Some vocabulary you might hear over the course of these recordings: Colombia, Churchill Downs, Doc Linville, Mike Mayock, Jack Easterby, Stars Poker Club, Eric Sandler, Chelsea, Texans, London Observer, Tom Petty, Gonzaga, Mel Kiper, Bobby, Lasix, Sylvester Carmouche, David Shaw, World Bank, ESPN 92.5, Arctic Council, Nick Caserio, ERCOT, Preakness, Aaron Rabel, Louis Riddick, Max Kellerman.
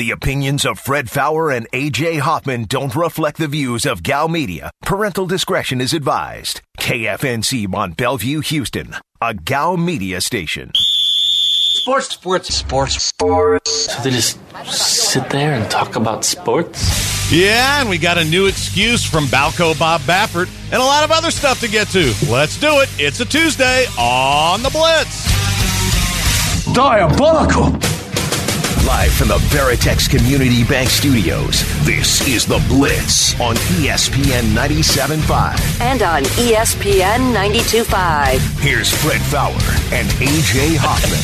The opinions of Fred Faour and A.J. Hoffman don't reflect the views of Gal Media. Parental discretion is advised. KFNC Mont Bellevue, Houston, a Gal Media station. Sports. So they just sit there and talk about sports? Yeah, and we got a new excuse from Balco Bob Baffert and a lot of other stuff to get to. Let's do it. It's a Tuesday on The Blitz. Diabolical. Live from the Veritex Community Bank Studios, this is The Blitz on ESPN 97.5. And on ESPN 92.5. Here's Fred Faour and A.J. Hoffman.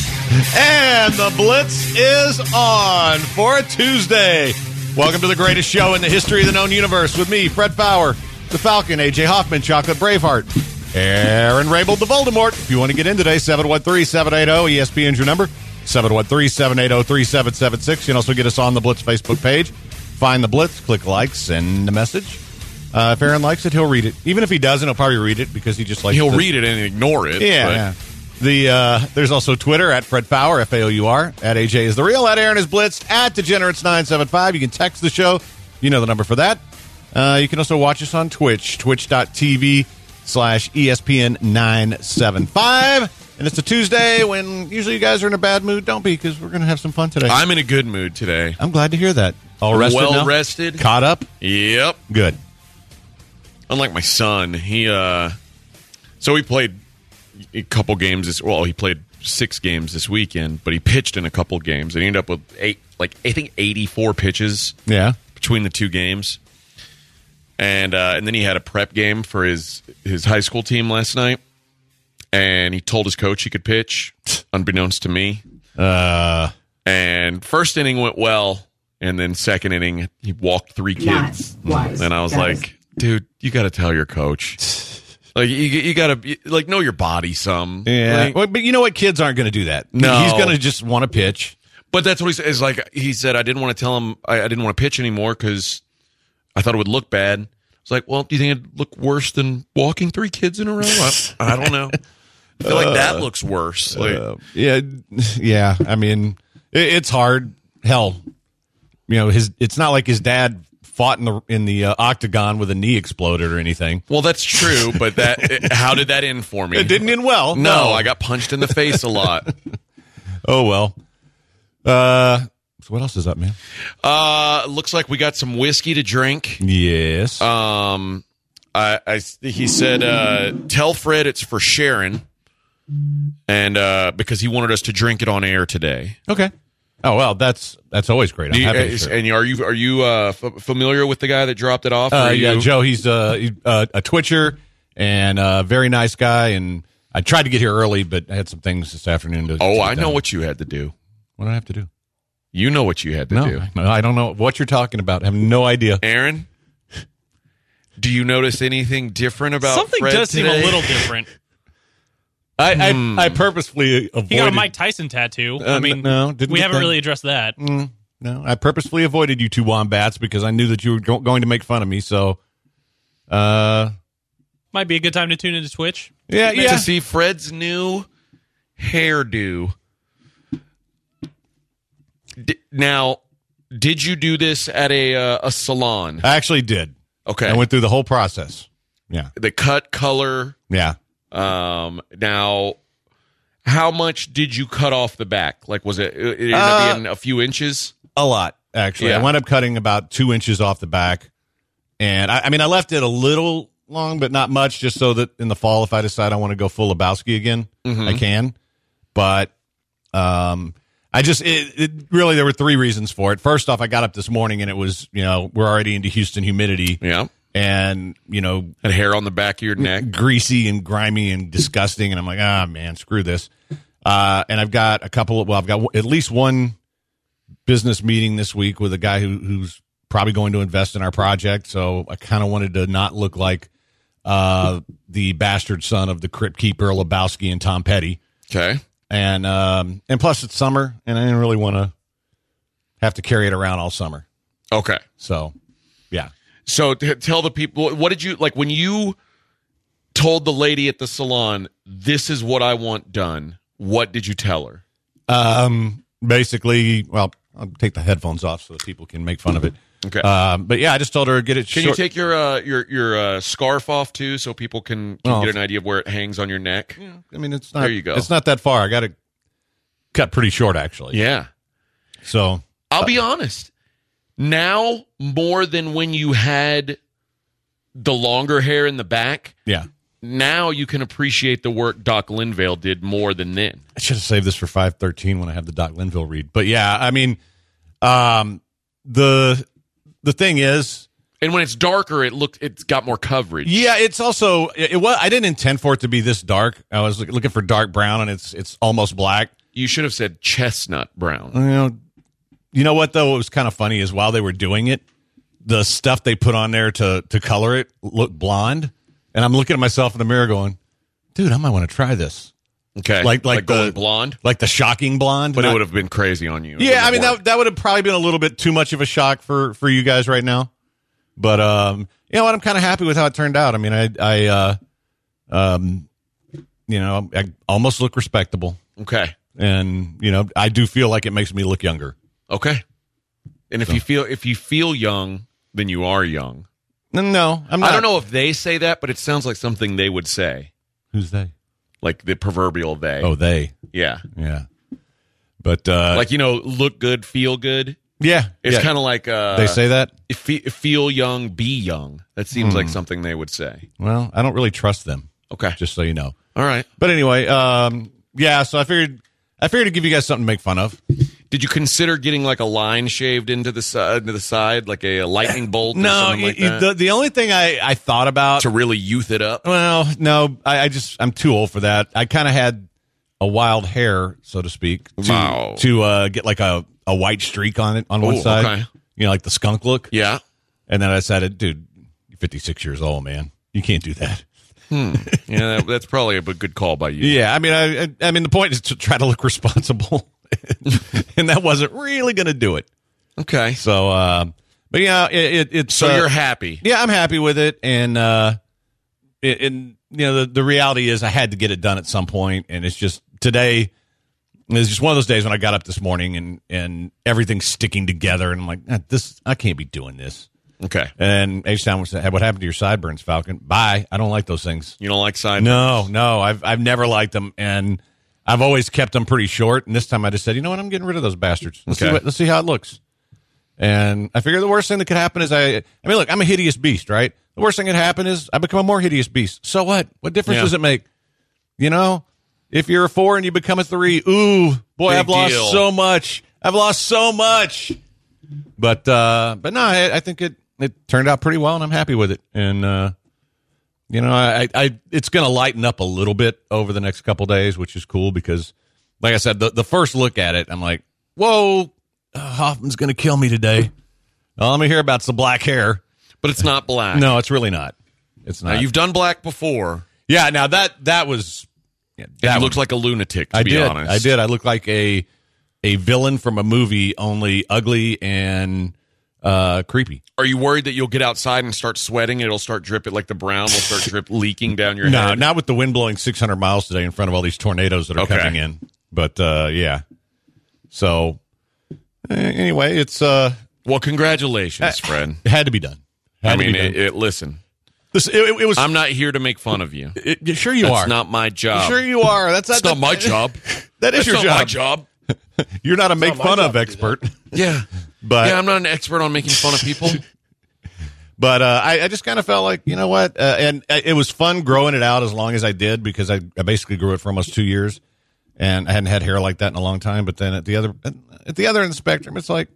And The Blitz is on for a Tuesday. Welcome to the greatest show in the history of the known universe with me, Fred Faour, the Falcon, A.J. Hoffman, Chocolate Braveheart, Aaron Rabel, the Voldemort. If you want to get in today, 713-780-ESPN's your number. 713-780-3776. You can also get us on the Blitz Facebook page. Find the Blitz, click like, send a message. If Aaron likes it, he'll read it. Even if he doesn't, he'll probably read it because he just likes it. He'll read it and ignore it. Yeah. There's also Twitter at Fred Faour, F-A-O-U-R, at AJ is the real, at Aaron is Blitz, at Degenerates975. You can text the show. You know the number for that. You can also watch us on Twitch, twitch.tv/ESPN975. And it's a Tuesday when usually you guys are in a bad mood. Don't be, because we're going to have some fun today. I'm in a good mood today. I'm glad to hear that. All rested now? Well rested. Caught up? Yep. Good. Unlike my son, he played a couple games he played 6 games this weekend, but he pitched in a couple games. And he ended up with 84 pitches between the 2 games. And then he had a prep game for his high school team last night. And he told his coach he could pitch, unbeknownst to me. And first inning went well, and then second inning, he walked 3 kids. Nice. And I was like, dude, you got to tell your coach. Like, you got to, like, know your body some. Yeah. Like, well, but you know what? Kids aren't going to do that. No. He's going to just want to pitch. But that's what he said. Like, he said, I didn't want to tell him I didn't want to pitch anymore because I thought it would look bad. It's like, well, do you think it'd look worse than walking 3 kids in a row? I don't know. I feel like that looks worse. Yeah. I mean, it's hard. Hell, you know, it's not like his dad fought in the octagon with a knee exploded or anything. Well, that's true, but how did that end for me? It didn't end well. No, I got punched in the face a lot. Oh well. So what else is up, man? Looks like we got some whiskey to drink. Yes. He said, tell Fred it's for Sharon, and because he wanted us to drink it on air today. Okay. Oh well, that's always great. I'm happy to share. And are you familiar with the guy that dropped it off? Joe. He's a Twitcher and a very nice guy. And I tried to get here early, but I had some things this afternoon to. Oh, I know what you had to do. What did I have to do? You know what you had to do. No, I don't know what you're talking about. I have no idea, Aaron. Do you notice anything different about Fred does today? Seem a little different. I purposefully avoided... He got a Mike Tyson tattoo. We haven't really addressed that. No, I purposefully avoided you two wombats because I knew that you were going to make fun of me, so... Might be a good time to tune into Twitch. Yeah. To see Fred's new hairdo. Now, did you do this at a salon? I actually did. Okay. I went through the whole process. Yeah. The cut, color. Yeah. Now, how much did you cut off the back? Like, was it ended up being a few inches? A lot, actually. Yeah. I wound up cutting about 2 inches off the back. And, I left it a little long, but not much, just so that in the fall, if I decide I want to go full Lebowski again, I can. But really, there were 3 reasons for it. First off, I got up this morning and it was, we're already into Houston humidity. Yeah. And, had hair on the back of your neck. Greasy and grimy and disgusting. And I'm like, man, screw this. And I've got at least one business meeting this week with a guy who's probably going to invest in our project. So I kind of wanted to not look like the bastard son of the Crypt Keeper, Lebowski, and Tom Petty. Okay. And plus it's summer and I didn't really want to have to carry it around all summer. Okay. So, yeah. So tell the people, what did you, like when you told the lady at the salon, this is what I want done, what did you tell her? Basically, well, I'll take the headphones off so that people can make fun of it. Okay. But yeah, I just told her to get it. Can you take your scarf off too, so people can get an idea of where it hangs on your neck? Yeah. I mean, it's not. There you go. It's not that far. I got to cut pretty short, actually. Yeah. So I'll be honest. Now more than when you had the longer hair in the back. Yeah. Now you can appreciate the work Doc Linville did more than then. I should have saved this for 5:13 when I have the Doc Linville read. But yeah, I mean, the thing is, and when it's darker, it's got more coverage. Yeah, it's also I didn't intend for it to be this dark. I was looking for dark brown, and it's almost black. You should have said chestnut brown. You know what though? What was kind of funny is while they were doing it, the stuff they put on there to color it looked blonde. And I'm looking at myself in the mirror going, dude, I might want to try this. Okay. Like the blonde? Like the shocking blonde. But it would have been crazy on you. Yeah, I mean, that would have probably been a little bit too much of a shock for you guys right now. But you know what? I'm kind of happy with how it turned out. I mean, I almost look respectable. Okay. And, you know, I do feel like it makes me look younger. Okay. And if you feel young, then you are young. No, I'm not. I don't know if they say that, but it sounds like something they would say. Who's they? Like the proverbial they. Oh, they. Yeah. Yeah. But like, you know, look good, feel good. Yeah. It's kind of like they say that? Feel young, be young. That seems like something they would say. Well, I don't really trust them. Okay. Just so you know. All right. But anyway, yeah, so I figured to give you guys something to make fun of. Did you consider getting like a line shaved into the side, like a lightning bolt? No, or something like that? The only thing I thought about to really youth it up. Well, no, I'm too old for that. I kind of had a wild hair, so to speak, to get like a white streak on it on one side. Okay. You know, like the skunk look. Yeah. And then I decided, dude, you're 56 years old, man. You can't do that. Yeah, that's probably a good call by you. Yeah, I mean, I mean, the point is to try to look responsible. And that wasn't really going to do it. Okay. So, but yeah, it's... So you're happy. Yeah, I'm happy with it. And, you know, the reality is I had to get it done at some point. And it's just today is just one of those days when I got up this morning and everything's sticking together. And I'm like, I can't be doing this. Okay. And H-Town said, what happened to your sideburns, Falcon? Bye. I don't like those things. You don't like sideburns? No. I've never liked them. And... I've always kept them pretty short, and this time I just said, you know what, I'm getting rid of those bastards. Let's see how it looks. And I figure the worst thing that could happen is I mean, look, I'm a hideous beast, right? The worst thing that could happen is I become a more hideous beast. So what? What difference does it make? You know, if you're a 4 and you become a 3, ooh, boy, I've lost so much. I've lost so much. But no, I think it turned out pretty well, and I'm happy with it. And, you know, I it's going to lighten up a little bit over the next couple days, which is cool because, like I said, the first look at it, I'm like, whoa, Hoffman's going to kill me today. All I'm going to hear about is the black hair. But it's not black. No, it's really not. It's not. Now, you've done black before. Yeah, now that was... Yeah, you looked like a lunatic, to be honest. I did. I looked like a villain from a movie, only ugly and... creepy. Are you worried that you'll get outside and start sweating and it'll start dripping, like the brown will start leaking down your head? No, not with the wind blowing 600 miles today in front of all these tornadoes that are coming in. But, yeah. So, anyway, it's... well, congratulations, Fred. It had to be done. Listen. It was. I'm not here to make fun of you. Sure you are. That's not my job. Sure you are. That's not my job. That is your job. That's not my job. You're not a make fun of expert. Yeah. But yeah, I'm not an expert on making fun of people. But I just kind of felt like, you know what? And it was fun growing it out as long as I did because I basically grew it for almost 2 years. And I hadn't had hair like that in a long time. But then at the other end of the spectrum, it's like,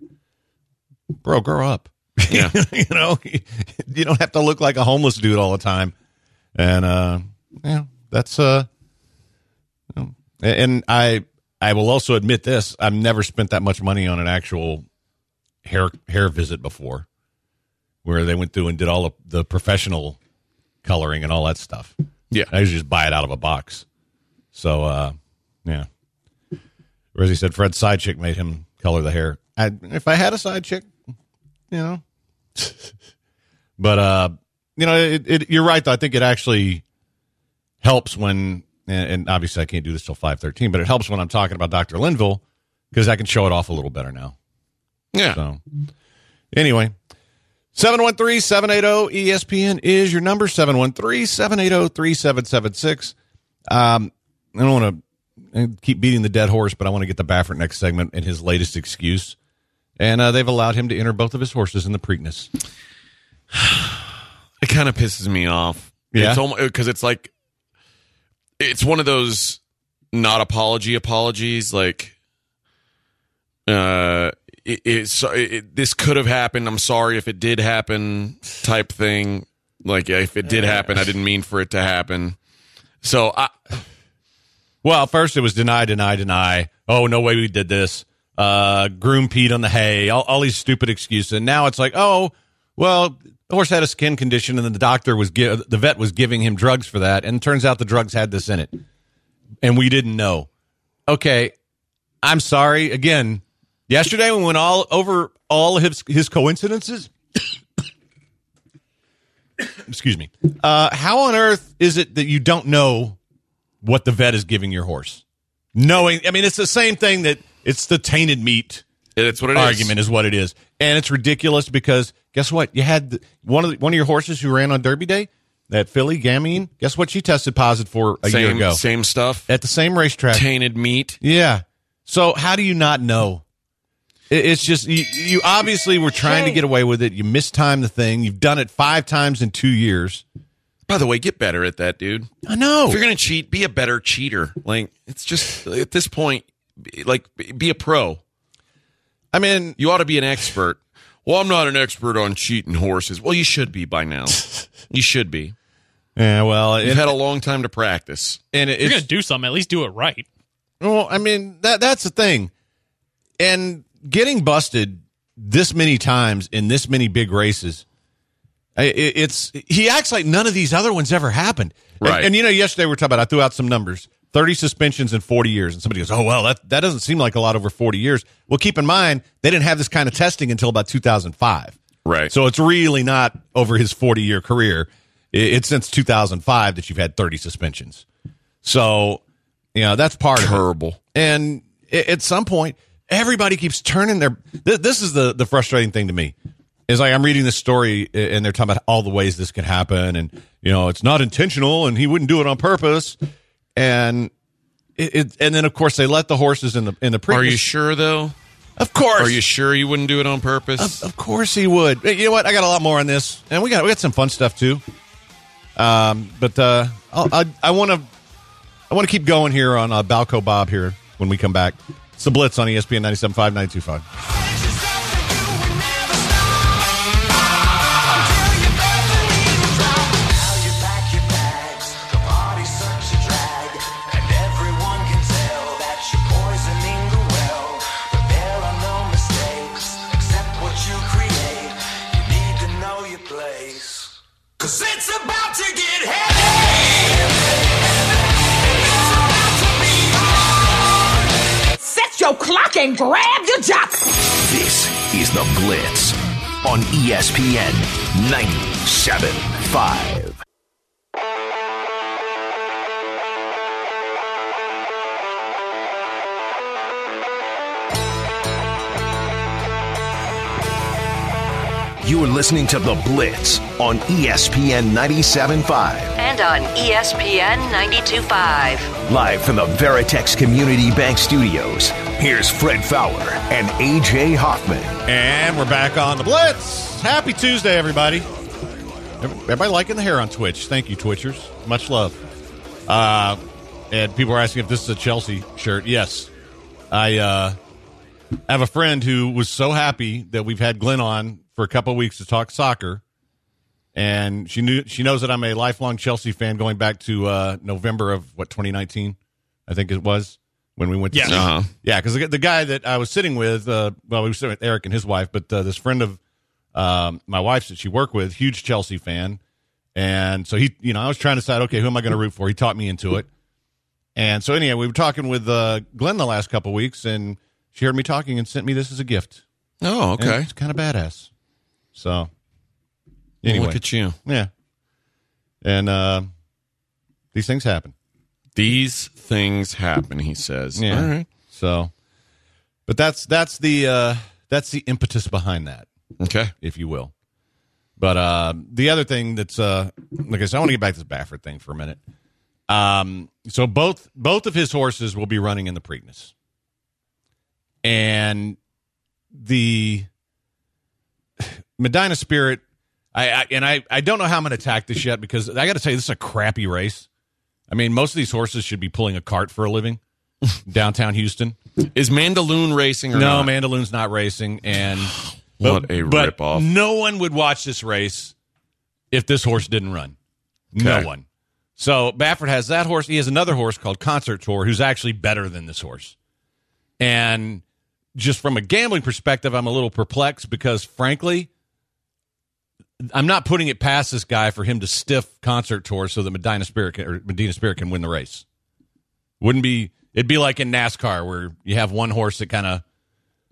bro, grow up. Yeah. You know, you don't have to look like a homeless dude all the time. And, yeah, that's... and I will also admit this. I've never spent that much money on an actual hair visit before, where they went through and did all of the professional coloring and all that stuff. Yeah. I usually just buy it out of a box. So, yeah. Or as he said, Fred's side chick made him color the hair. If I had a side chick, you know. But, you know, you're right, though. I think it actually helps when... And obviously I can't do this till 5:13, but it helps when I'm talking about Dr. Linville because I can show it off a little better now. Yeah. So anyway, 713-780-ESPN is your number, 713-780-3776. I don't want to keep beating the dead horse, but I want to get to Baffert next segment and his latest excuse. And they've allowed him to enter both of his horses in the Preakness. It kind of pisses me off. Yeah. Because it's like, it's one of those not apologies. Like, this could have happened. I'm sorry if it did happen type thing. Like, if it did happen, I didn't mean for it to happen. So, well, first it was deny. Oh, no way we did this. Groom peed on the hay. All these stupid excuses. And now it's like, oh, well, the horse had a skin condition, and then the vet was giving him drugs for that, and it turns out the drugs had this in it, and we didn't know. Okay, I'm sorry. Again, yesterday we went all over all his coincidences. Excuse me. How on earth is it that you don't know what the vet is giving your horse? Knowing, I mean, it's the same thing that it's the tainted meat. It's what it argument is what it is, and it's ridiculous because guess what? You had one of your horses who ran on Derby Day, that filly Gamine. Guess what? She tested positive for a year ago. Same stuff at the same racetrack. Tainted meat. Yeah. So how do you not know? It's just you obviously were trying to get away with it. You mistimed the thing. You've done it 5 times in 2 years. By the way, get better at that, dude. I know. If you're gonna cheat, be a better cheater. Like, it's just at this point, like, be a pro. I mean, you ought to be an expert. Well, I'm not an expert on cheating horses. Well, you should be by now. You should be. Yeah, well, you've had a long time to practice. And if you're going to do something, at least do it right. Well, I mean, that's the thing. And getting busted this many times in this many big races, he acts like none of these other ones ever happened. Right. And you know, yesterday we were talking about, I threw out some numbers. 30 suspensions in 40 years. And somebody goes, oh, well, that doesn't seem like a lot over 40 years. Well, keep in mind, they didn't have this kind of testing until about 2005. Right. So it's really not over his 40-year career. It's since 2005 that you've had 30 suspensions. So, you know, that's part Terrible. Of it. And at some point, everybody keeps turning their... This is the frustrating thing to me. It's like I'm reading this story, and they're talking about all the ways this could happen. And, you know, it's not intentional, and he wouldn't do it on purpose. And then of course they let the horses in the Preakness. Are you sure though? Of course. Are you sure you wouldn't do it on purpose? Of course he would. You know what? I got a lot more on this, and we got some fun stuff too. But I want to keep going here on Balco Bob here when we come back. It's the Blitz on ESPN 97.5, 92.5. Clock and grab your jock. This is the Blitz on ESPN 97.5. You are listening to the Blitz on ESPN 97.5 and on ESPN 92.5. Live from the Veritex Community Bank Studios. Here's Fred Faour and A.J. Hoffman. And we're back on the Blitz. Happy Tuesday, everybody. Everybody liking the hair on Twitch. Thank you, Twitchers. Much love. And people are asking if this is a Chelsea shirt. Yes. I have a friend who was so happy that we've had Glenn on for a couple of weeks to talk soccer, and she knows that I'm a lifelong Chelsea fan going back to November of 2019, I think it was, when we went to see. Uh-huh. Yeah, because the guy that I was sitting with, we were sitting with Eric and his wife, but this friend of my wife's that she worked with, huge Chelsea fan, and so he, you know, I was trying to decide, okay, who am I going to root for? He taught me into it, and so anyway, we were talking with Glenn the last couple of weeks, and she heard me talking and sent me this as a gift. Oh, okay, and it's kind of badass. So, anyway. Well, look at you. Yeah. And these things happen. These things happen, he says. Yeah. All right. So, but that's the that's the impetus behind that. Okay. If you will. But the other thing that's like I said, I want to get back to this Baffert thing for a minute. So both of his horses will be running in the Preakness. And the Medina Spirit, I don't know how I'm going to attack this yet, because I got to tell you, this is a crappy race. I mean, most of these horses should be pulling a cart for a living. Downtown Houston. Is Mandaloon racing or not? No, Mandaloon's not racing. And what a ripoff. No one would watch this race if this horse didn't run. Okay. No one. So Baffert has that horse. He has another horse called Concert Tour, who's actually better than this horse. And just from a gambling perspective, I'm a little perplexed, because, frankly, I'm not putting it past this guy for him to stiff Concert Tour so that Medina Spirit can win the race. It'd be like in NASCAR, where you have one horse that kind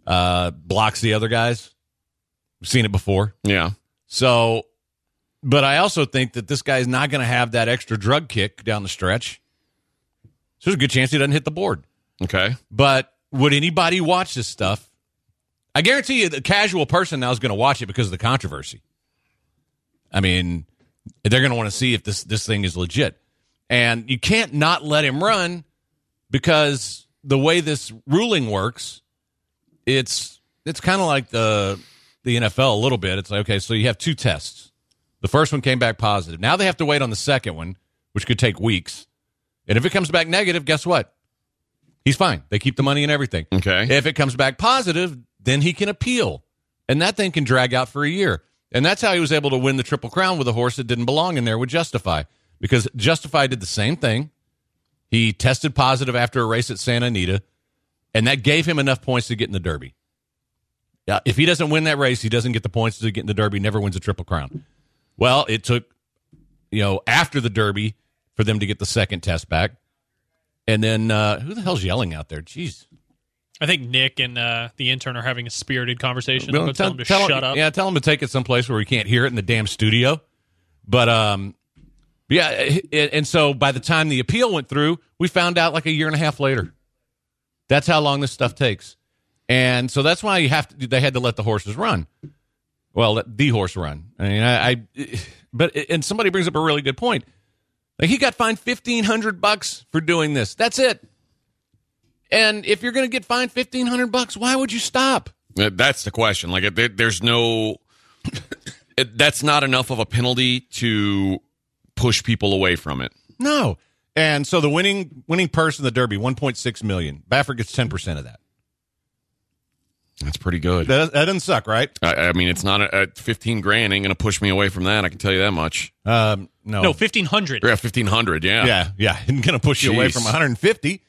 of blocks the other guys. We've seen it before. Yeah. So, but I also think that this guy's not going to have that extra drug kick down the stretch. So there's a good chance he doesn't hit the board. Okay. But would anybody watch this stuff? I guarantee you the casual person now is going to watch it because of the controversy. I mean, they're going to want to see if this thing is legit. And you can't not let him run, because the way this ruling works, it's kind of like the NFL a little bit. It's like, okay, so you have two tests. The first one came back positive. Now they have to wait on the second one, which could take weeks. And if it comes back negative, guess what? He's fine. They keep the money and everything. Okay. If it comes back positive, then he can appeal. And that thing can drag out for a year. And that's how he was able to win the Triple Crown with a horse that didn't belong in there with Justify. Because Justify did the same thing. He tested positive after a race at Santa Anita, and that gave him enough points to get in the Derby. If he doesn't win that race, he doesn't get the points to get in the Derby, never wins a Triple Crown. Well, it took, after the Derby for them to get the second test back. And then, who the hell's yelling out there? Jeez. I think Nick and the intern are having a spirited conversation. Well, tell him to shut up. Yeah, tell him to take it someplace where we can't hear it in the damn studio. But, yeah, and so by the time the appeal went through, we found out like a year and a half later. That's how long this stuff takes. And so that's why they had to let the horses run. Well, let the horse run. I mean, and somebody brings up a really good point. Like, he got fined $1,500 for doing this. That's it. And if you're going to get fined $1,500, why would you stop? That's the question. Like, there's no, that's not enough of a penalty to push people away from it. No. And so the winning purse in the Derby, $1.6 million. Baffert gets 10% of that. That's pretty good. That doesn't suck, right? I mean, it's not $15,000 ain't going to push me away from that. I can tell you that much. No, $1,500. Yeah, $1,500. Yeah. Yeah. Isn't going to push you away from $150.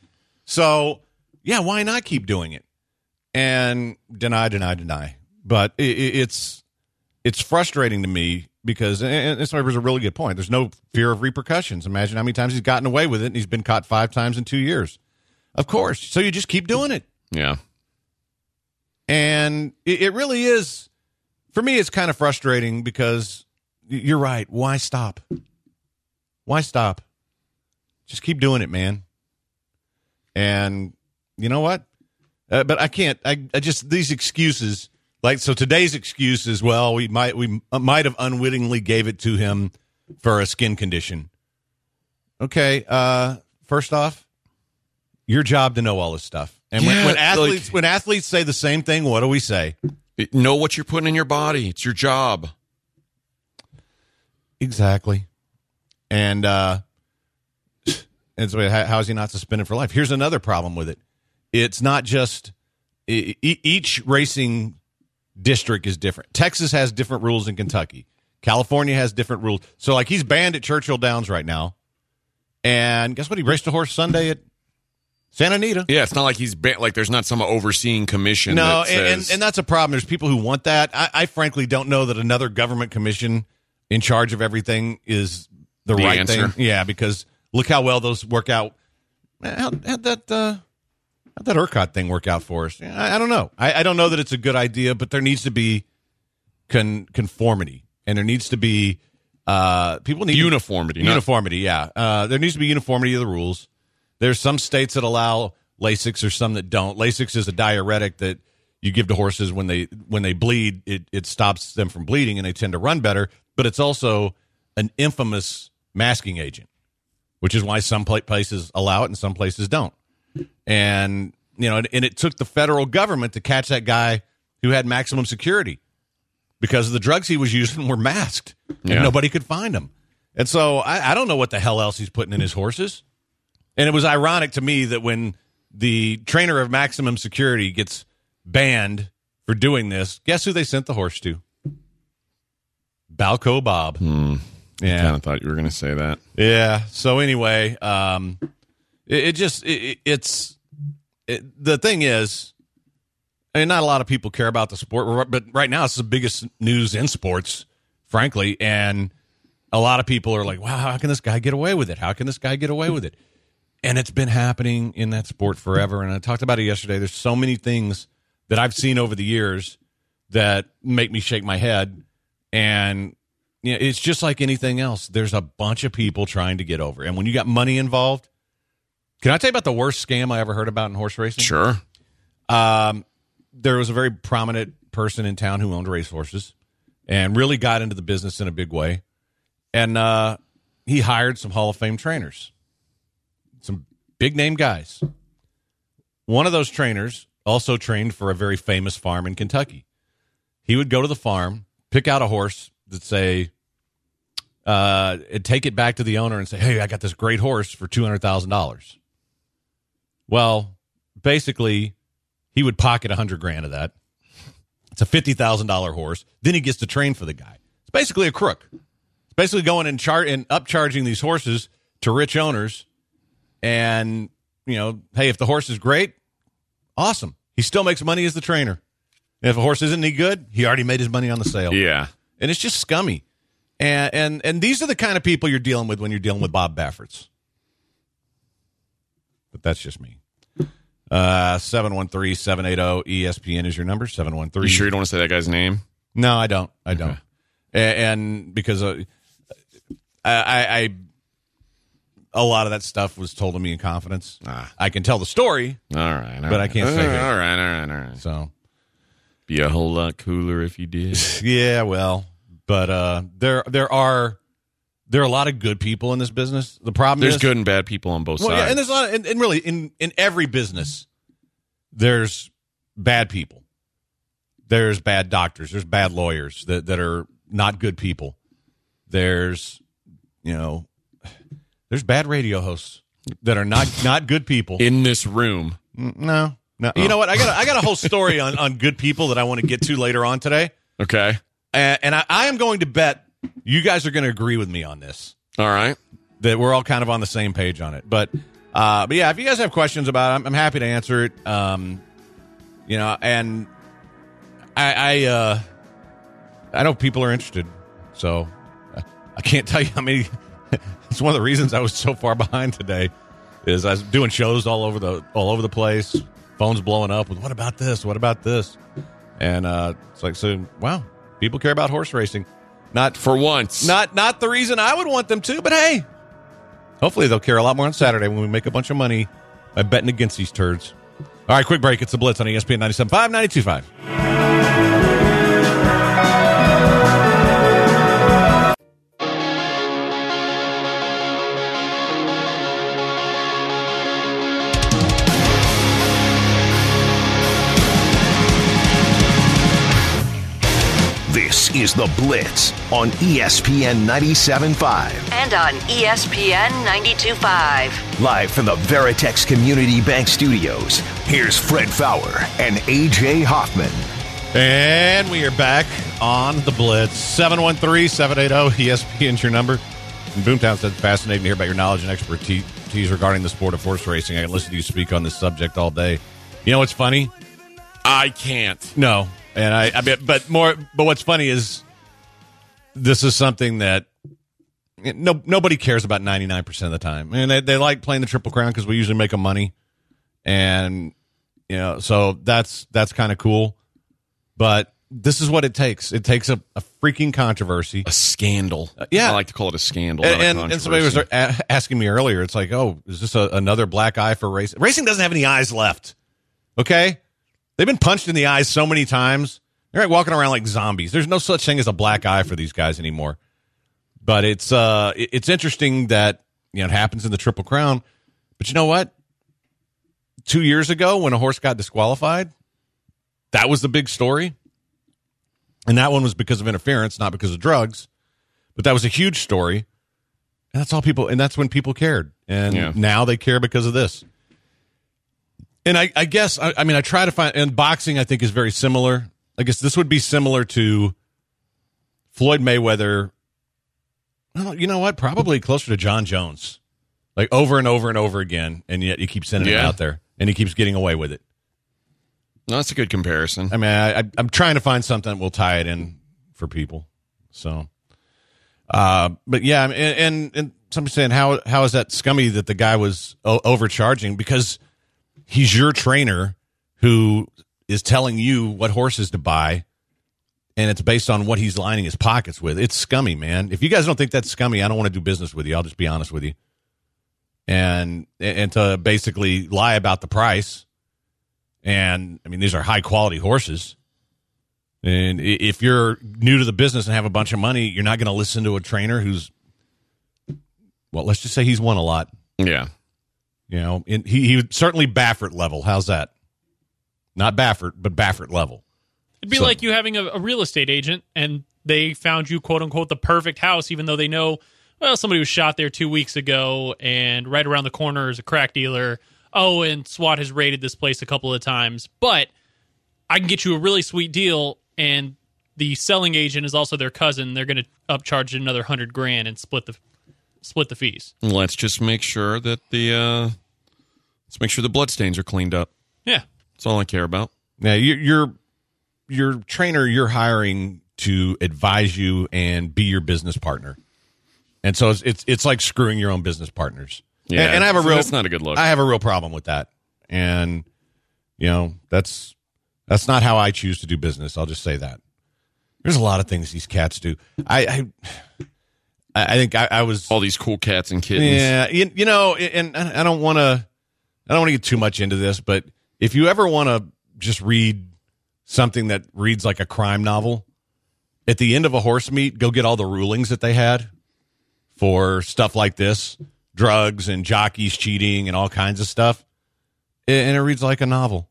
So, yeah, why not keep doing it? And deny. But it's frustrating to me. Because, and this is a really good point, there's no fear of repercussions. Imagine how many times he's gotten away with it, and he's been caught 5 times in 2 years. Of course. So you just keep doing it. Yeah. And it really is, for me, it's kind of frustrating, because you're right. Why stop? Just keep doing it, man. And you know what? But I can't. I just, these excuses. Like, so today's excuse is, well, we might have unwittingly gave it to him for a skin condition. Okay, first off, your job to know all this stuff. And when athletes say the same thing, what do we say? Know what you're putting in your body. It's your job. Exactly. And so how is he not suspended for life? Here's another problem with it. It's not just each racing district is different. Texas has different rules than Kentucky. California has different rules. So, like, he's banned at Churchill Downs right now. And guess what? He raced a horse Sunday at Santa Anita. Yeah, it's not like he's banned. Like, there's not some overseeing commission. No, and that's a problem. There's people who want that. I frankly don't know that another government commission in charge of everything is the right answer. Thing. Yeah, because look how well those work out. How'd that ERCOT thing work out for us? I don't know. I don't know that it's a good idea, but there needs to be conformity, and there needs to be people need uniformity. Yeah. There needs to be uniformity of the rules. There's some states that allow Lasix, or some that don't. Lasix is a diuretic that you give to horses when they bleed, it stops them from bleeding and they tend to run better. But it's also an infamous masking agent, which is why some places allow it and some places don't. And, you know, and it took the federal government to catch that guy who had maximum security because the drugs he was using were masked and nobody could find him. And so I don't know what the hell else he's putting in his horses. And it was ironic to me that when the trainer of maximum security gets banned for doing this, guess who they sent the horse to? Balco Bob. Yeah. I kind of thought you were going to say that. Yeah. So anyway, the thing is, I mean, not a lot of people care about the sport, but right now it's the biggest news in sports, frankly. And a lot of people are like, wow, how can this guy get away with it? How can this guy get away with it? And it's been happening in that sport forever. And I talked about it yesterday. There's so many things that I've seen over the years that make me shake my head. And you know, it's just like anything else. There's a bunch of people trying to get over. And when you got money involved, can I tell you about the worst scam I ever heard about in horse racing? Sure. There was a very prominent person in town who owned racehorses and really got into the business in a big way. And he hired some Hall of Fame trainers, some big-name guys. One of those trainers also trained for a very famous farm in Kentucky. He would go to the farm, pick out a horse that say, and take it back to the owner and say, hey, I got this great horse for $200,000. Well, basically, he would pocket $100,000 of that. It's a $50,000 horse. Then he gets to train for the guy. It's basically a crook. It's basically going and upcharging these horses to rich owners. And, you know, hey, if the horse is great, awesome. He still makes money as the trainer. And if a horse isn't any good, he already made his money on the sale. Yeah. And it's just scummy. And these are the kind of people you're dealing with when you're dealing with Bob Bafferts. But that's just me. 713-780-ESPN is your number. 713. You sure you don't want to say that guy's name? No, I don't. I don't. Okay. And because I a lot of that stuff was told to me in confidence. I can tell the story. All right. I can't say that. All right. So, be a whole lot cooler if you did. Yeah, well, but there are a lot of good people in this business. The problem is there's good and bad people on both sides. Yeah, and there's a lot of, and really in every business, there's bad people. There's bad doctors. There's bad lawyers that are not good people. There's, you know, there's bad radio hosts that are not good people in this room. No. You know what? I got a whole story on good people that I want to get to later on today. Okay. And I am going to bet you guys are going to agree with me on this. All right. That we're all kind of on the same page on it. But yeah, if you guys have questions about it, I'm happy to answer it. You know, and I know people are interested, so I can't tell you how many. It's one of the reasons I was so far behind today is I was doing shows all over the place. Phones blowing up with what about this? What about this? And it's like, so wow, people care about horse racing. Not for once. Not the reason I would want them to, but hey, hopefully they'll care a lot more on Saturday when we make a bunch of money by betting against these turds. All right, quick break. It's the Blitz on ESPN 97.5, 92.5. This is The Blitz on ESPN 97.5. And on ESPN 92.5. Live from the Veritex Community Bank Studios, here's Fred Faour and A.J. Hoffman. And we are back on The Blitz. 713-780-ESPN's your number. And Boomtown said, fascinating to hear about your knowledge and expertise regarding the sport of horse racing. I can listen to you speak on this subject all day. You know what's funny? I can't. No. And but what's funny is this is something that nobody cares about 99% of the time. And they like playing the Triple Crown because we usually make them money. And, you know, so that's kind of cool. But this is what it takes. It takes a freaking controversy. A scandal. Yeah. I like to call it a scandal. And somebody was asking me earlier, it's like, oh, is this another black eye for racing? Racing doesn't have any eyes left. Okay. They've been punched in the eyes so many times. They're like walking around like zombies. There's no such thing as a black eye for these guys anymore. But it's interesting that, you know, it happens in the Triple Crown. But you know what? 2 years ago, when a horse got disqualified, that was the big story. And that one was because of interference, not because of drugs. But that was a huge story. And that's all people, and that's when people cared. And now they care because of this. And I guess, I mean, I try to find, and boxing, I think, is very similar. I guess this would be similar to Floyd Mayweather. Well, you know what? Probably closer to John Jones. Like over and over and over again, and yet you keep sending it out there, and he keeps getting away with it. No, that's a good comparison. I mean, I'm trying to find something that will tie it in for people. So, but yeah, and somebody's saying, how is that scummy that the guy was overcharging? Because he's your trainer who is telling you what horses to buy, and it's based on what he's lining his pockets with. It's scummy, man. If you guys don't think that's scummy, I don't want to do business with you. I'll just be honest with you. And to basically lie about the price. And, I mean, these are high-quality horses. And if you're new to the business and have a bunch of money, you're not going to listen to a trainer who's, well, let's just say he's won a lot. Yeah. You know, and he certainly Baffert level. How's that? Not Baffert, but Baffert level. It'd be like you having a real estate agent, and they found you, quote-unquote, the perfect house, even though they know, well, somebody was shot there 2 weeks ago, and right around the corner is a crack dealer. Oh, and SWAT has raided this place a couple of times, but I can get you a really sweet deal, and the selling agent is also their cousin. They're going to upcharge it another $100,000 and split the fees. Let's just make sure that the bloodstains are cleaned up. Yeah, that's all I care about. Now, your trainer you're hiring to advise you and be your business partner, and so it's like screwing your own business partners. Yeah, and I have that's not a good look. I have a real problem with that. And, you know, that's not how I choose to do business. I'll just say that. There's a lot of things these cats do. I think I was... All these cool cats and kittens. Yeah, you know, and I don't want to get too much into this, but if you ever want to just read something that reads like a crime novel, at the end of a horse meet, go get all the rulings that they had for stuff like this. Drugs and jockeys cheating and all kinds of stuff, and it reads like a novel.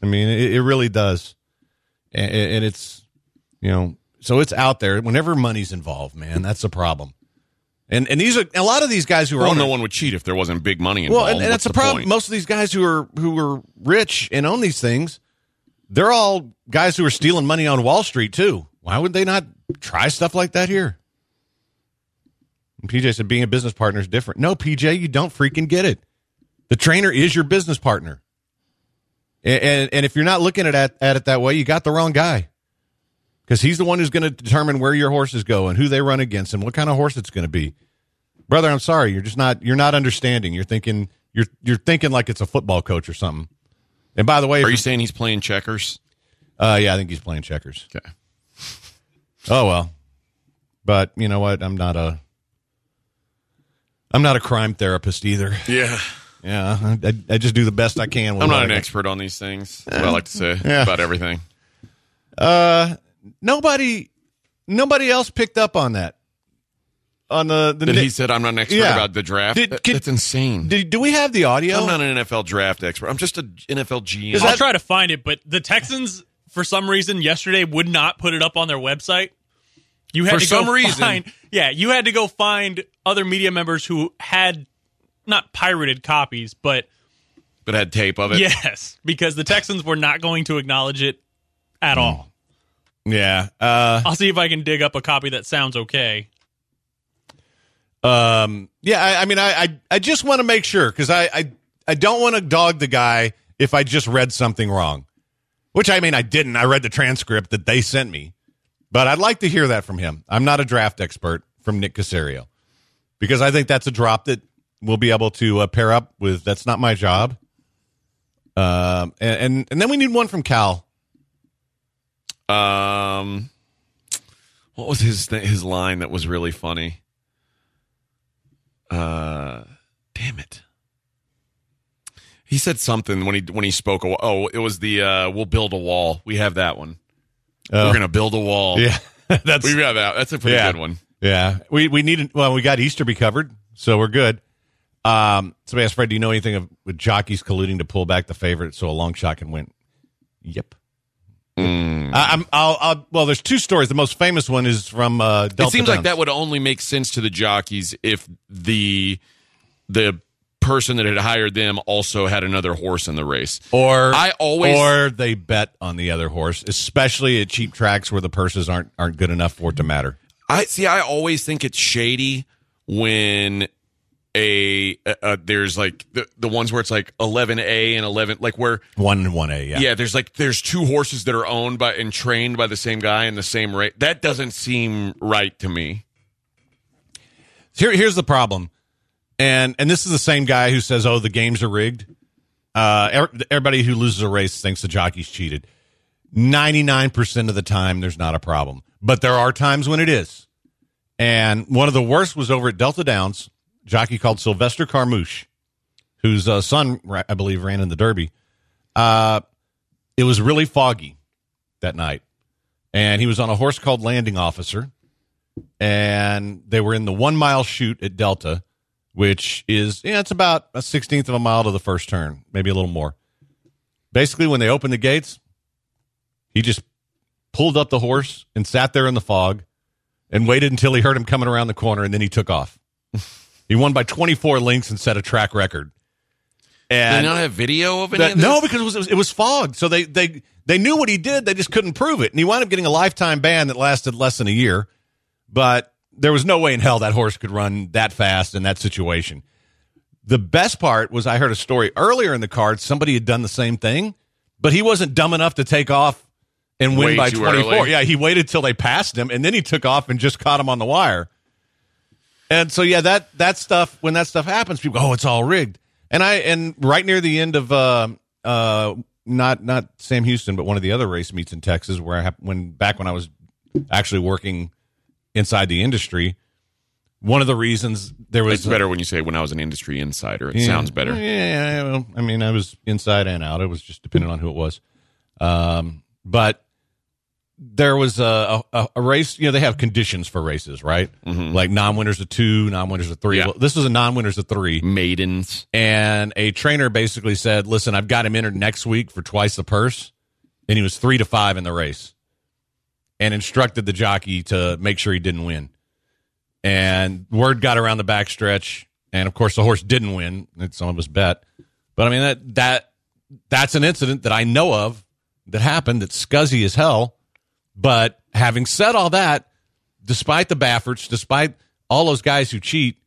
I mean, it really does, and it's, you know, so it's out there. Whenever money's involved, man, that's the problem. And these are a lot of these guys who are. Well, no one would cheat if there wasn't big money involved. Well, and that's the problem. Point? Most of these guys who are rich and own these things, they're all guys who are stealing money on Wall Street too. Why would they not try stuff like that here? And PJ said, being a business partner is different. No, PJ, you don't freaking get it. The trainer is your business partner. And if you're not looking at it that way, you got the wrong guy. Because he's the one who's going to determine where your horses go and who they run against and what kind of horse it's going to be. Brother, I'm sorry. You're not understanding. You're thinking like it's a football coach or something. And by the way, are you saying he's playing checkers? Yeah, I think he's playing checkers. Okay. Oh, well. But you know what? I'm not a crime therapist either. Yeah. I just do the best I can. I'm not an expert on these things. That's what I like to say about everything. Nobody else picked up on that. On the he said I'm not an expert about the draft. That's insane. Do we have the audio? I'm not an NFL draft expert. I'm just an NFL GM. I'll try to find it, but the Texans, for some reason, yesterday would not put it up on their website. You had you had to go find other media members who had not pirated copies, but had tape of it. Yes, because the Texans were not going to acknowledge it at all. Yeah, I'll see if I can dig up a copy that sounds okay. Yeah, I mean, I just want to make sure because I don't want to dog the guy if I just read something wrong, which I mean I didn't. I read the transcript that they sent me. But I'd like to hear that from him. I'm not a draft expert from Nick Caserio, because I think that's a drop that we'll be able to pair up with. That's not my job. And then we need one from Cal. What was his line that was really funny? Damn it. He said something when he spoke. Oh, it was the we'll build a wall. We have that one. Oh. We're gonna build a wall. Yeah, we got that. That's a pretty good one. Yeah, we needed. Well, we got Easterby covered, so we're good. Somebody asked Fred, do you know anything with jockeys colluding to pull back the favorite so a long shot can win? Yep. Mm. Well, there's two stories. The most famous one is from Delta Downs. It seems like that would only make sense to the jockeys if the person that had hired them also had another horse in the race. Or they bet on the other horse, especially at cheap tracks where the purses aren't good enough for it to matter. I always think it's shady when there's like the ones where it's like 11A and 11, like where 1 and 1A. Yeah. There's two horses that are owned by and trained by the same guy in the same race. That doesn't seem right to me. Here's the problem, and this is the same guy who says, "Oh, the games are rigged." Everybody who loses a race thinks the jockeys cheated. 99% of the time, there's not a problem, but there are times when it is. And one of the worst was over at Delta Downs. Jockey called Sylvester Carmouche, whose son, I believe, ran in the Derby. It was really foggy that night, and he was on a horse called Landing Officer, and they were in the 1 mile shoot at Delta, which is, it's about a 16th of a mile to the first turn, maybe a little more. Basically, when they opened the gates, he just pulled up the horse and sat there in the fog and waited until he heard him coming around the corner, and then he took off. He won by 24 lengths and set a track record. And they don't have video of any of this? No, because it was fogged. So they knew what he did. They just couldn't prove it. And he wound up getting a lifetime ban that lasted less than a year. But there was no way in hell that horse could run that fast in that situation. The best part was I heard a story earlier in the card. Somebody had done the same thing, but he wasn't dumb enough to take off and win by 24. Early. Yeah, he waited till they passed him, and then he took off and just caught him on the wire. And so, yeah, that stuff, when that stuff happens, people go, "Oh, it's all rigged." And right near the end of not Sam Houston, but one of the other race meets in Texas, where back when I was actually working inside the industry, one of the reasons there was... It's better when you say when I was an industry insider. It sounds better. Yeah, well, I mean, I was inside and out. It was just depending on who it was. But there was a race, they have conditions for races, right? Mm-hmm. Like non-winners of 2, non-winners of 3. Yeah. This was a non-winners of 3. Maidens. And a trainer basically said, "Listen, I've got him entered next week for twice the purse." And he was 3-5 in the race and instructed the jockey to make sure he didn't win. And word got around the backstretch. And of course the horse didn't win. And some of us bet. But I mean, that's an incident that I know of that happened that's scuzzy as hell. But having said all that, despite the Bafferts, despite all those guys who cheat,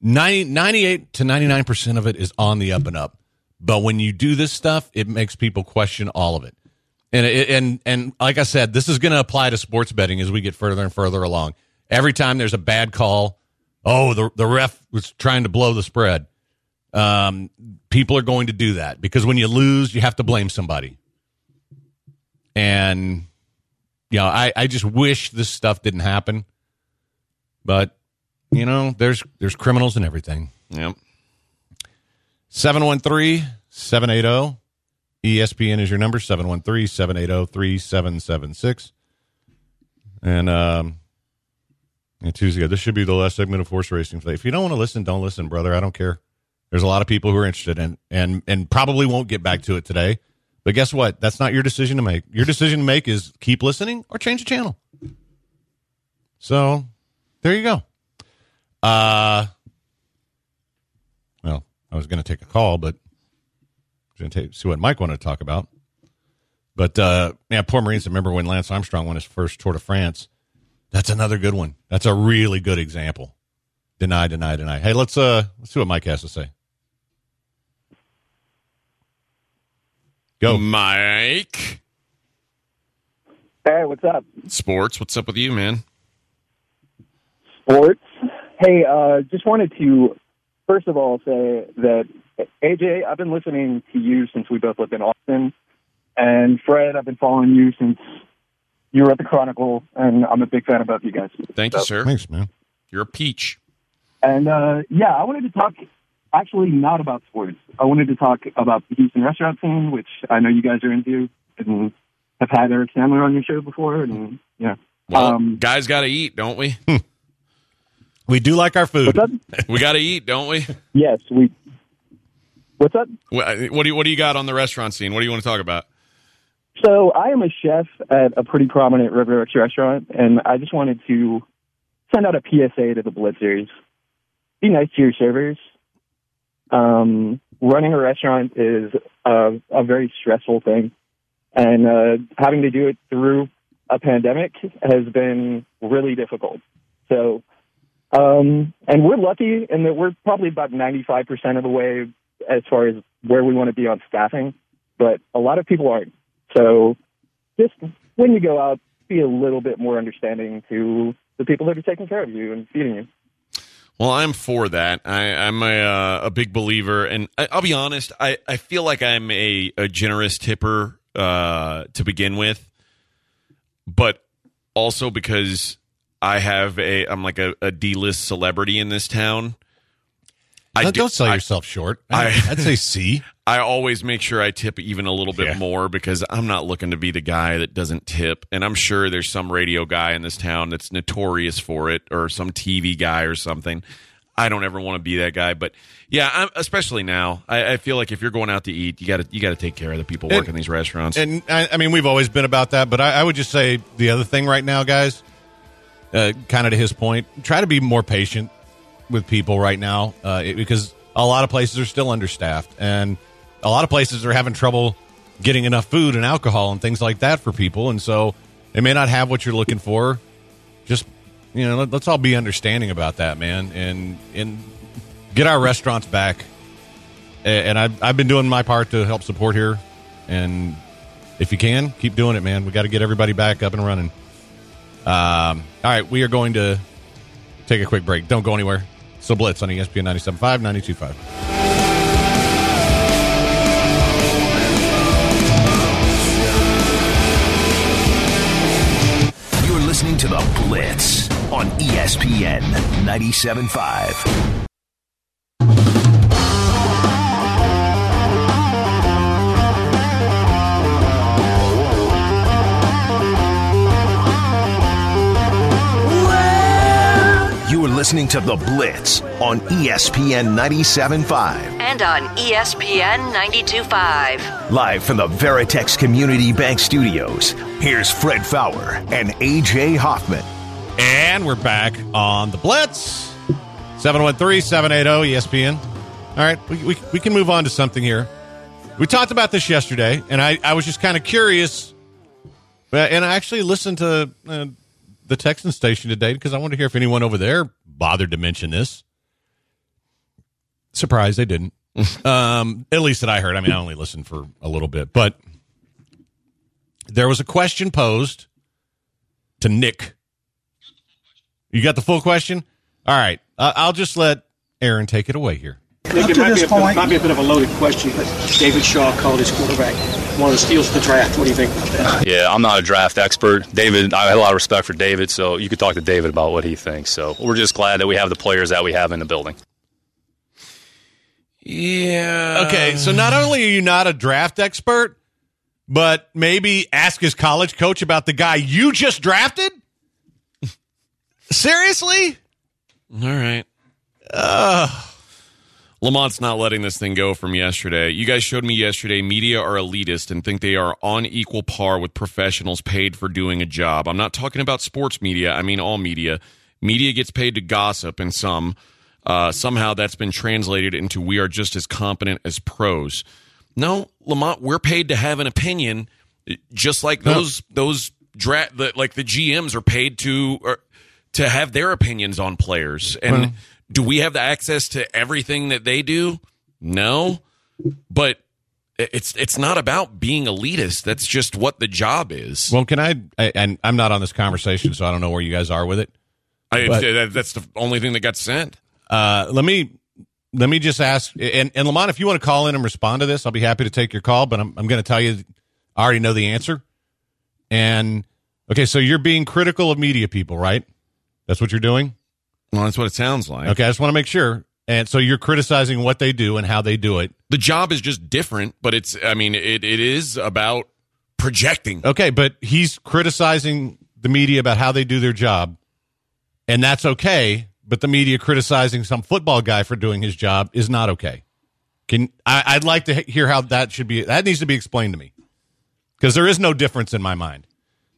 98 to 99% of it is on the up and up. But when you do this stuff, it makes people question all of it. And like I said, this is going to apply to sports betting as we get further and further along. Every time there's a bad call, "Oh, the ref was trying to blow the spread." People are going to do that because when you lose, you have to blame somebody. And... I just wish this stuff didn't happen. But, there's criminals and everything. Yep. 713-780. ESPN is your number, 713-780-3776. And Tuesday, this should be the last segment of horse racing today. If you don't want to listen, don't listen, brother. I don't care. There's a lot of people who are interested and probably won't get back to it today. But guess what? That's not your decision to make. Your decision to make is keep listening or change the channel. So there you go. Well, I was going to take a call, but I was going to see what Mike wanted to talk about. But poor Marines, remember when Lance Armstrong won his first Tour de France. That's another good one. That's a really good example. Deny, deny, deny. Hey, let's see what Mike has to say. Go, Mike. Hey, what's up? Sports. What's up with you, man? Sports. Hey, just wanted to, first of all, say that, AJ, I've been listening to you since we both lived in Austin. And Fred, I've been following you since you were at the Chronicle. And I'm a big fan of both you guys. Thank you, sir. Thanks, man. You're a peach. And, I wanted to talk actually not about sports. I wanted to talk about the Houston restaurant scene, which I know you guys are into and have had Eric Sandler on your show before. And yeah, well, guys got to eat, don't we? We do like our food. We got to eat, don't we? Yes, we. What's up? What do you got on the restaurant scene? What do you want to talk about? So I am a chef at a pretty prominent RiverX restaurant, and I just wanted to send out a PSA to the Blitzers. Be nice to your servers. Running a restaurant is a very stressful thing, and having to do it through a pandemic has been really difficult. So, and we're lucky in that we're probably about 95% of the way as far as where we want to be on staffing, but a lot of people aren't. So just when you go out, be a little bit more understanding to the people that are taking care of you and feeding you. Well, I'm for that. I'm a big believer, and I'll be honest, I feel like I'm a generous tipper to begin with, but also because I have I'm like a D-list celebrity in this town. Don't sell yourself short. I'd say C. I always make sure I tip even a little bit more because I'm not looking to be the guy that doesn't tip. And I'm sure there's some radio guy in this town that's notorious for it, or some TV guy or something. I don't ever want to be that guy. But, yeah, especially now, I feel like if you're going out to eat, you got to take care of the people working these restaurants. And, I mean, we've always been about that. But I would just say the other thing right now, guys, kind of to his point, try to be more patient with people right now, because a lot of places are still understaffed, and a lot of places are having trouble getting enough food and alcohol and things like that for people, and so they may not have what you're looking for. Just, you know, let's all be understanding about that, man, and get our restaurants back. And I've been doing my part to help support here, and if you can, keep doing it, man. We got to get everybody back up and running. All right, we are going to take a quick break. Don't go anywhere. So Blitz on ESPN 97.5, 92.5. You're listening to The Blitz on ESPN 97.5. Listening to The Blitz on ESPN 97.5 and on ESPN 92.5. Live from the Veritex Community Bank Studios, here's Fred Faour and A.J. Hoffman. And we're back on The Blitz, 713-780-ESPN. All right, we can move on to something here. We talked about this yesterday, and I was just kind of curious, and I actually listened to the Texans station today because I wanted to hear if anyone over there bothered to mention this. Surprise, they didn't. At least that I heard. I mean, I only listened for a little bit, but there was a question posed to Nick. You got the full question? All right. I'll just let Aaron take it away here. Nick, it might be a bit of a loaded question, but David Shaw called his quarterback one of the steals of the draft. What do you think about that? Yeah, I'm not a draft expert. David, I had a lot of respect for David, so you could talk to David about what he thinks. So we're just glad that we have the players that we have in the building. Yeah. Okay, so not only are you not a draft expert, but maybe ask his college coach about the guy you just drafted? Seriously? All right. Lamont's not letting this thing go from yesterday. You guys showed me yesterday media are elitist and think they are on equal par with professionals paid for doing a job. I'm not talking about sports media. I mean all media. Media gets paid to gossip, and somehow that's been translated into we are just as competent as pros. No, Lamont, we're paid to have an opinion, just like the GMs are paid to have their opinions on players. And do we have the access to everything that they do? No, but it's not about being elitist. That's just what the job is. Well, can I and I'm not on this conversation, so I don't know where you guys are with it. That's the only thing that got sent. Let me just ask, and Lamont, if you want to call in and respond to this, I'll be happy to take your call, but I'm going to tell you, I already know the answer. And, okay, so you're being critical of media people, right? That's what you're doing? Well, that's what it sounds like. Okay, I just want to make sure. And so you're criticizing what they do and how they do it. The job is just different, but it's, I mean, it is about projecting. Okay, but he's criticizing the media about how they do their job, and that's okay, but the media criticizing some football guy for doing his job is not okay. I'd like to hear how that should be. That needs to be explained to me, because there is no difference in my mind.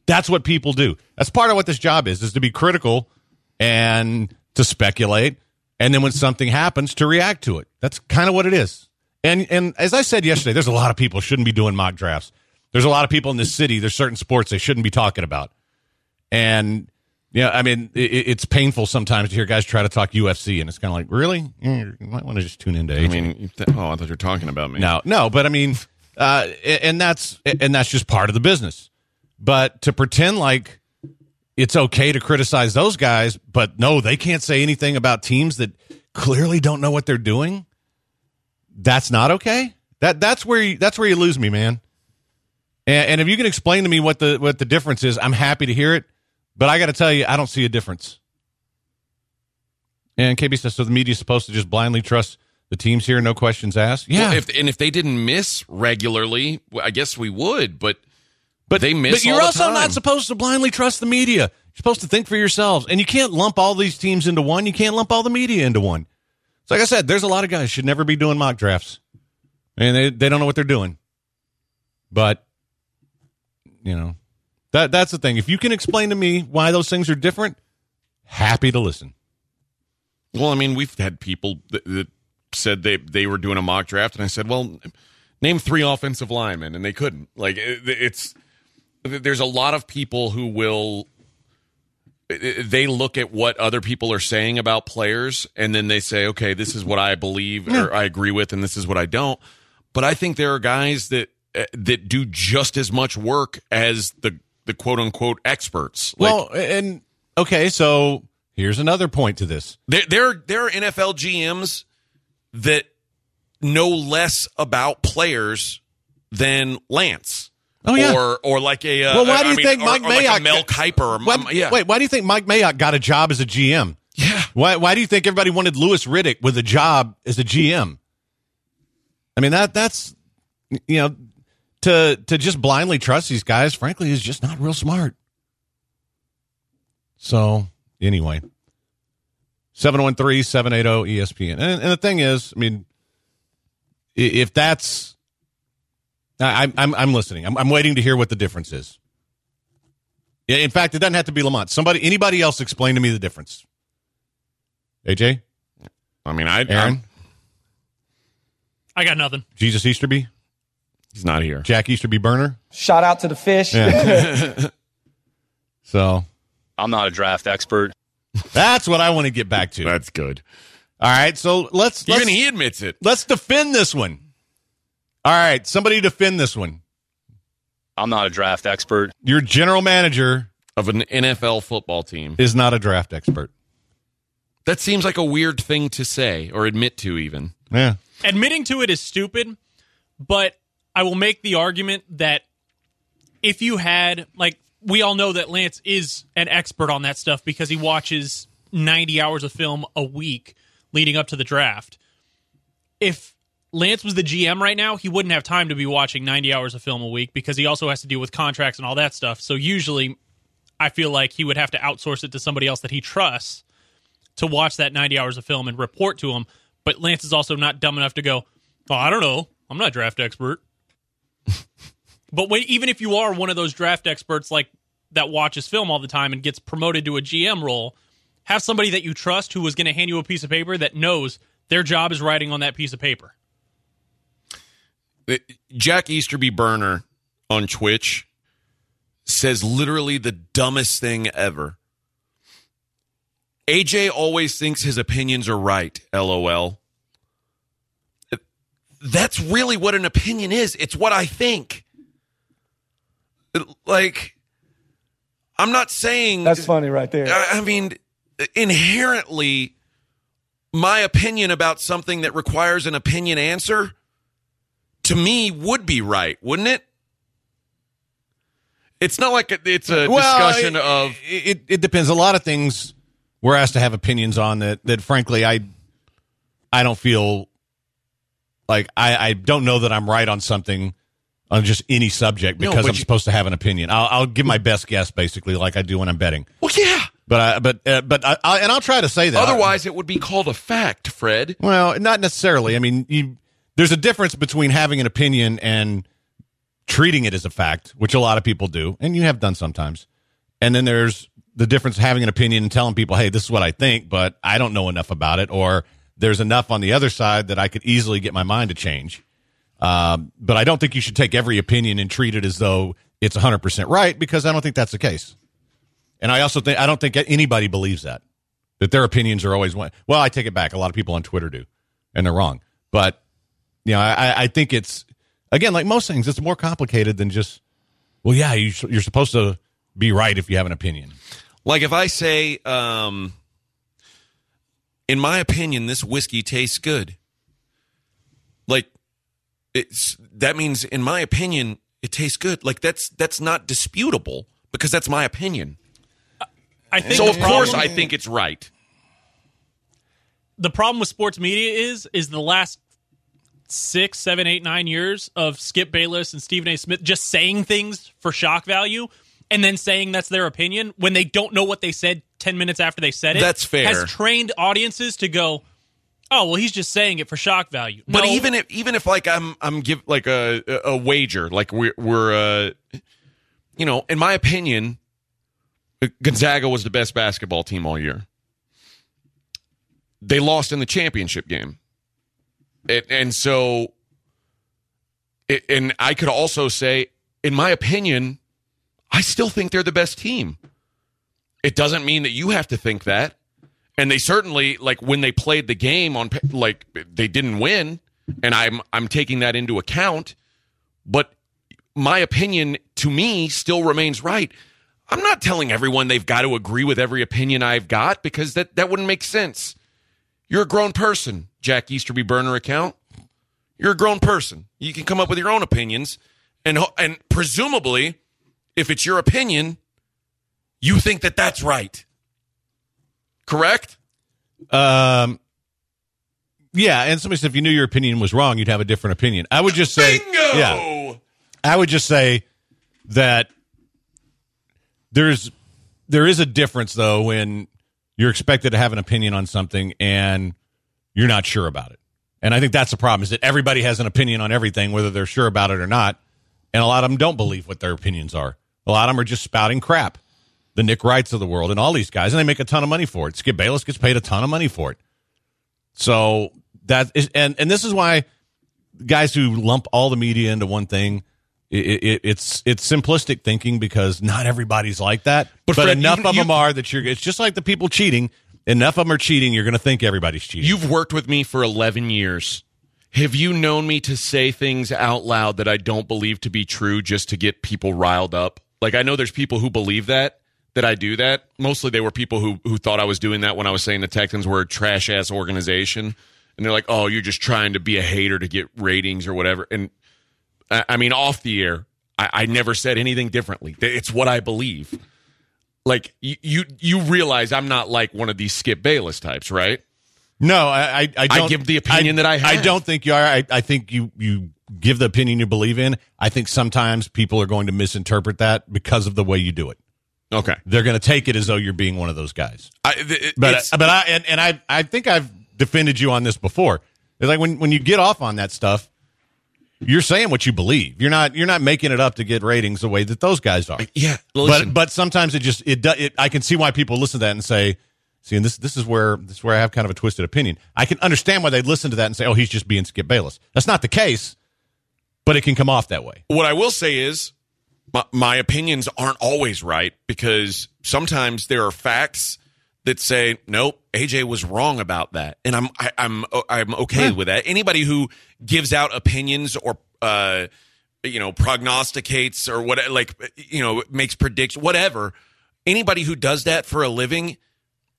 That's what people do. That's part of what this job is to be critical and to speculate. And then when something happens, to react to it. That's kind of what it is. And as I said yesterday, there's a lot of people who shouldn't be doing mock drafts. There's a lot of people in this city. There's certain sports they shouldn't be talking about. And, yeah, I mean, it's painful sometimes to hear guys try to talk UFC, and it's kind of like, really? You might want to just tune into AJ. I mean, I thought you were talking about me. No, but I mean, and that's just part of the business. But to pretend like it's okay to criticize those guys, but no, they can't say anything about teams that clearly don't know what they're doing. That's not okay. That's where you lose me, man. And if you can explain to me what the difference is, I'm happy to hear it. But I got to tell you, I don't see a difference. And KB says, so the media is supposed to just blindly trust the teams here, no questions asked. Yeah, well, if they didn't miss regularly, I guess we would, but. But they miss. But you're also not supposed to blindly trust the media. You're supposed to think for yourselves. And you can't lump all these teams into one. You can't lump all the media into one. So like I said, there's a lot of guys who should never be doing mock drafts. And they don't know what they're doing. But, you know, that's the thing. If you can explain to me why those things are different, happy to listen. Well, I mean, we've had people that said they were doing a mock draft. And I said, well, name 3 offensive linemen. And they couldn't. Like, it's... There's a lot of people who they look at what other people are saying about players, and then they say, okay, this is what I believe or I agree with, and this is what I don't. But I think there are guys that do just as much work as the quote-unquote experts. Well, and okay, so here's another point to this. There are NFL GMs that know less about players than Lance. Oh, yeah. Or like a Mel Kiper. Wait, why do you think Mike Mayock got a job as a GM? Yeah. Why do you think everybody wanted Louis Riddick with a job as a GM? I mean, that's you know, to just blindly trust these guys, frankly, is just not real smart. So anyway, 713-780-ESPN. And the thing is, I mean, if that's. I'm listening. I'm waiting to hear what the difference is. In fact, it doesn't have to be Lamont. Anybody else explain to me the difference. AJ? I mean, Aaron? I got nothing. Jesus Easterby? He's not here. Jack Easterby burner? Shout out to the fish. Yeah. So. I'm not a draft expert. That's what I want to get back to. That's good. All right, so let's even he admits it. Let's defend this one. All right, somebody defend this one. I'm not a draft expert. Your general manager of an NFL football team is not a draft expert. That seems like a weird thing to say or admit to even. Yeah. Admitting to it is stupid, but I will make the argument that if you had, like, we all know that Lance is an expert on that stuff because he watches 90 hours of film a week leading up to the draft. If Lance was the GM right now, he wouldn't have time to be watching 90 hours of film a week because he also has to deal with contracts and all that stuff. So usually I feel like he would have to outsource it to somebody else that he trusts to watch that 90 hours of film and report to him. But Lance is also not dumb enough to go, oh, I don't know. I'm not a draft expert. But even if you are one of those draft experts like that watches film all the time and gets promoted to a GM role, have somebody that you trust who is going to hand you a piece of paper that knows their job is writing on that piece of paper. Jack Easterby burner on Twitch says literally the dumbest thing ever. AJ always thinks his opinions are right, LOL. That's really what an opinion is. It's what I think. Like, I'm not saying... That's funny right there. I mean, inherently, my opinion about something that requires an opinion answer... to me, would be right, wouldn't it? It's not like it's a discussion of... It depends. A lot of things we're asked to have opinions on that frankly, I I don't feel like I don't know that I'm right on something, on just any subject, because I'm supposed to have an opinion. I'll give my best guess, basically, like I do when I'm betting. Well, yeah. But I'll try to say that. Otherwise, it would be called a fact, Fred. Well, not necessarily. I mean, there's a difference between having an opinion and treating it as a fact, which a lot of people do, and you have done sometimes. And then there's the difference of having an opinion and telling people, hey, this is what I think, but I don't know enough about it, or there's enough on the other side that I could easily get my mind to change. But I don't think you should take every opinion and treat it as though it's 100% right, because I don't think that's the case. And I also think, I don't think anybody believes that their opinions are always one. Well, I take it back. A lot of people on Twitter do, and they're wrong. But, I think it's, again, like most things, it's more complicated than just, well, yeah, you're supposed to be right if you have an opinion. Like if I say, in my opinion, this whiskey tastes good. Like, that means, in my opinion, it tastes good. Like that's not disputable, because that's my opinion. I think so. Of course, I think it's right. The problem with sports media is the last 6, 7, 8, 9 years of Skip Bayless and Stephen A. Smith just saying things for shock value, and then saying that's their opinion when they don't know what they said 10 minutes after they said it. That's fair. Has trained audiences to go, oh, well, he's just saying it for shock value. No. But even if like I'm give like a wager, like we're in my opinion, Gonzaga was the best basketball team all year. They lost in the championship game, and I could also say, in my opinion, I still think they're the best team. It doesn't mean that you have to think that. And they certainly, like when they played the game on, like they didn't win, and I'm taking that into account. But my opinion, to me, still remains right. I'm not telling everyone they've got to agree with every opinion I've got, because that wouldn't make sense. You're a grown person, Jack Easterby burner account. You're a grown person. You can come up with your own opinions, and presumably, if it's your opinion, you think that that's right. Correct? Yeah, and somebody said if you knew your opinion was wrong, you'd have a different opinion. I would just say, bingo! Yeah, I would just say that there is a difference, though, when you're expected to have an opinion on something and you're not sure about it. And I think that's the problem, is that everybody has an opinion on everything, whether they're sure about it or not, and a lot of them don't believe what their opinions are. A lot of them are just spouting crap. The Nick Wrights of the world and all these guys, and they make a ton of money for it. Skip Bayless gets paid a ton of money for it. So that is, and this is why guys who lump all the media into one thing, it's simplistic thinking, because not everybody's like that. But Fred, enough of them are that you're. It's just like the people cheating. Enough of them are cheating. You're going to think everybody's cheating. You've worked with me for 11 years. Have you known me to say things out loud that I don't believe to be true just to get people riled up? Like I know there's people who believe that I do that. Mostly they were people who thought I was doing that when I was saying the Texans were a trash-ass organization. And they're like, oh, you're just trying to be a hater to get ratings or whatever. And, I mean, off the air, I never said anything differently. It's what I believe. Like, you realize I'm not like one of these Skip Bayless types, right? No, I don't. I give the opinion that I have. I don't think you are. I think you give the opinion you believe in. I think sometimes people are going to misinterpret that because of the way you do it. Okay, they're going to take it as though you're being one of those guys. I think I've defended you on this before. It's like when you get off on that stuff, you're saying what you believe. You're not making it up to get ratings the way that those guys are. Yeah, listen. But sometimes it does. I can see why people listen to that and say, "See, and this is where I have kind of a twisted opinion." I can understand why they listen to that and say, "Oh, he's just being Skip Bayless." That's not the case, but it can come off that way. What I will say is, my opinions aren't always right, because sometimes there are facts that say, nope, AJ was wrong about that. And I'm okay with that. Anybody who gives out opinions or, prognosticates or whatever, makes predictions, whatever, anybody who does that for a living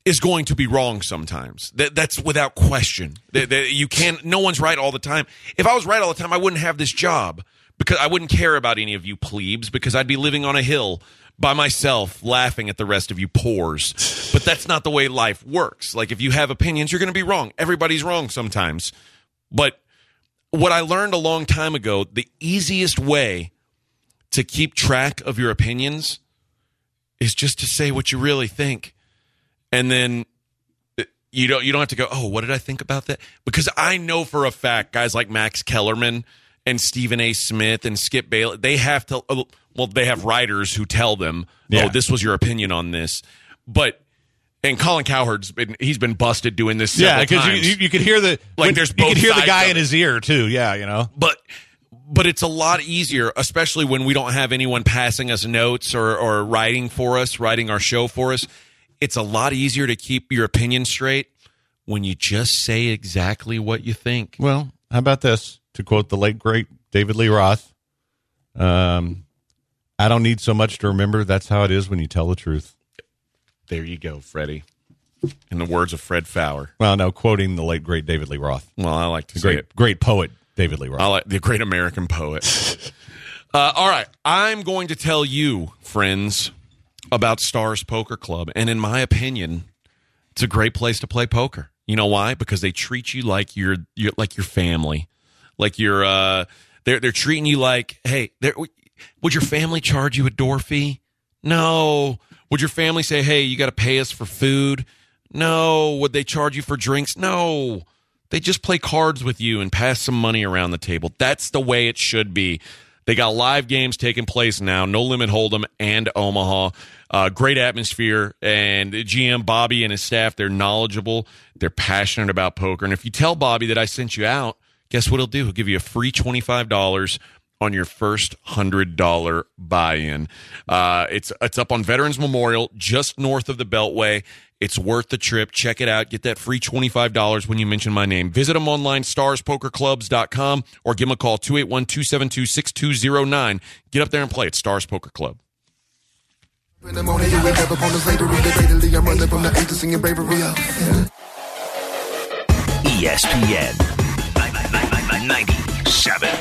is going to be wrong sometimes. That's without question. No one's right all the time. If I was right all the time, I wouldn't have this job. Because I wouldn't care about any of you plebes, because I'd be living on a hill. by myself laughing at the rest of you pores. But that's not the way life works. Like, if you have opinions, you're going to be wrong. Everybody's wrong sometimes. But what I learned a long time ago, the easiest way to keep track of your opinions is just to say what you really think. And then you don't have to go, oh, what did I think about that? Because I know for a fact guys like Max Kellerman and Stephen A. Smith and Skip Bayless, they have to, well, they have writers who tell them, oh, this was your opinion on this. But, and Colin Cowherd's been, he's been busted doing this several times. Yeah, because you could hear the, like, there's both, you could hear the guy in his ear too, yeah, you know. But it's a lot easier, especially when we don't have anyone passing us notes or writing for us, writing our show for us. It's a lot easier to keep your opinion straight when you just say exactly what you think. Well, how about this? To quote the late, great David Lee Roth, I don't need so much to remember. That's how it is when you tell the truth. There you go, Freddie. In the words of Fred Faour. Well, no, quoting the late, great David Lee Roth. Well, I like to say it. Great poet, David Lee Roth. I like the great American poet. All right. I'm going to tell you, friends, about Stars Poker Club, and in my opinion, it's a great place to play poker. You know why? Because they treat you like you're like your family, like you're they're treating you like, hey, would your family charge you a door fee? No. Would your family say, hey, you got to pay us for food? No. Would they charge you for drinks? No. They just play cards with you and pass some money around the table. That's the way it should be. They got live games taking place now, No Limit Hold'em and Omaha. Great atmosphere, and GM Bobby and his staff, they're knowledgeable. They're passionate about poker. And if you tell Bobby that I sent you out, guess what he'll do? He'll give you a free $25 on your first $100 buy-in. It's up on Veterans Memorial, just north of the Beltway. It's worth the trip. Check it out. Get that free $25 when you mention my name. Visit them online, starspokerclubs.com, or give them a call, 281-272-6209. Get up there and play at Stars Poker Club. ESPN 97.5.